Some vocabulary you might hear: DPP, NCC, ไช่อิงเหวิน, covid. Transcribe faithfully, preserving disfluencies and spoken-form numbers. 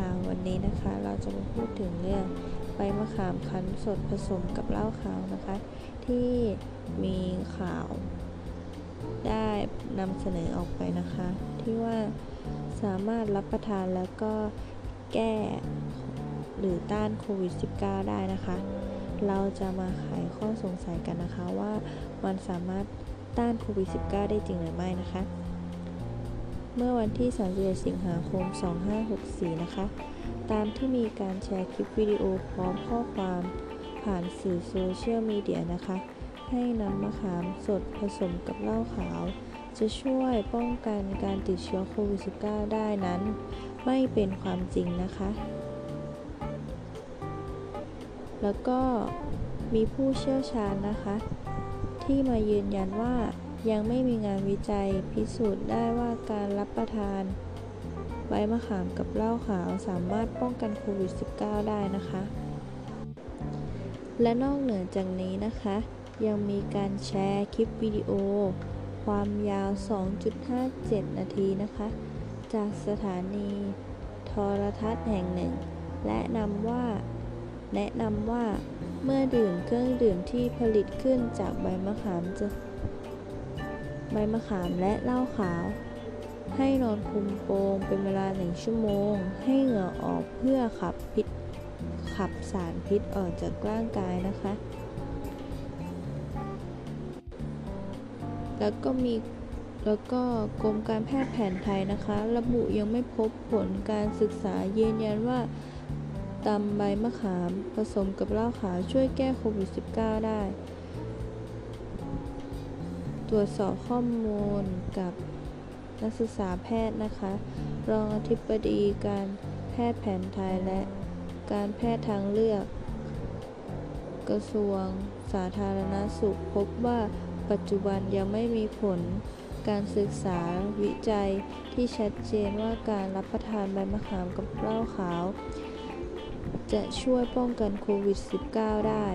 ค่ะวันนี้นะคะเราจะมาพูดถึงเรื่องใบมะขามคั้นสดผสมกับเหล้าขาวนะคะที่มีข่าวได้นำเสนอออกไปนะคะที่ว่าสามารถรับประทานแล้วก็แก้หรือต้านโควิด สิบเก้า ได้นะคะเราจะมาไขข้อสงสัยกันนะคะว่ามันสามารถต้านโควิด สิบเก้า ได้จริงหรือไม่นะคะเมื่อวันที่สามสิบเอ็ดสิงหาคมสองห้าหกสี่นะคะตามที่มีการแชร์คลิปวิดีโอพร้อมข้อความผ่านสื่อโซเชียลมีเดียนะคะให้นำมะขามสดผสมกับเหล้าขาวจะช่วยป้องกันการติดเชื้อโควิด สิบเก้า ได้นั้นไม่เป็นความจริงนะคะแล้วก็มีผู้เชี่ยวชาญนะคะที่มายืนยันว่ายังไม่มีงานวิจัยพิสูจน์ได้ว่าการรับประทานใบมะขามกับเหล้าขาวสามารถป้องกันโควิด สิบเก้า ได้นะคะและนอกเหนือจากนี้นะคะยังมีการแชร์คลิปวิดีโอความยาว สองจุดห้าเจ็ดนาทีนะคะจากสถานีโทรทัศน์แห่งหนึ่งและนำว่าแนะนำว่าเมื่อดื่มเครื่องดื่มที่ผลิตขึ้นจากใบมะขามจะใบมะขามและเหล้าขาวให้นอนคลุมโปงเป็นเวลาหนึ่งชั่วโมงให้เหงื่อออกเพื่อขับพิษขับสารพิษออกจากร่างกายนะคะแล้วก็มีแล้วก็กรมการแพทย์แผนไทยนะคะระบุยังไม่พบผลการศึกษายืนยันว่าตำใบมะขามผสมกับเหล้าขาวช่วยแก้โควิด สิบเก้า ได้ตรวจสอบข้อมูลกับนักศึกษาแพทย์นะคะรองอธิบดีการแพทย์แผนไทยและการแพทย์ทางเลือกกระทรวงสาธารณสุขพบว่าปัจจุบันยังไม่มีผลการศึกษาวิจัยที่ชัดเจนว่าการรับประทานใบมะขามกับเหล้าขาวจะช่วยป้องกันโควิด สิบเก้า ได้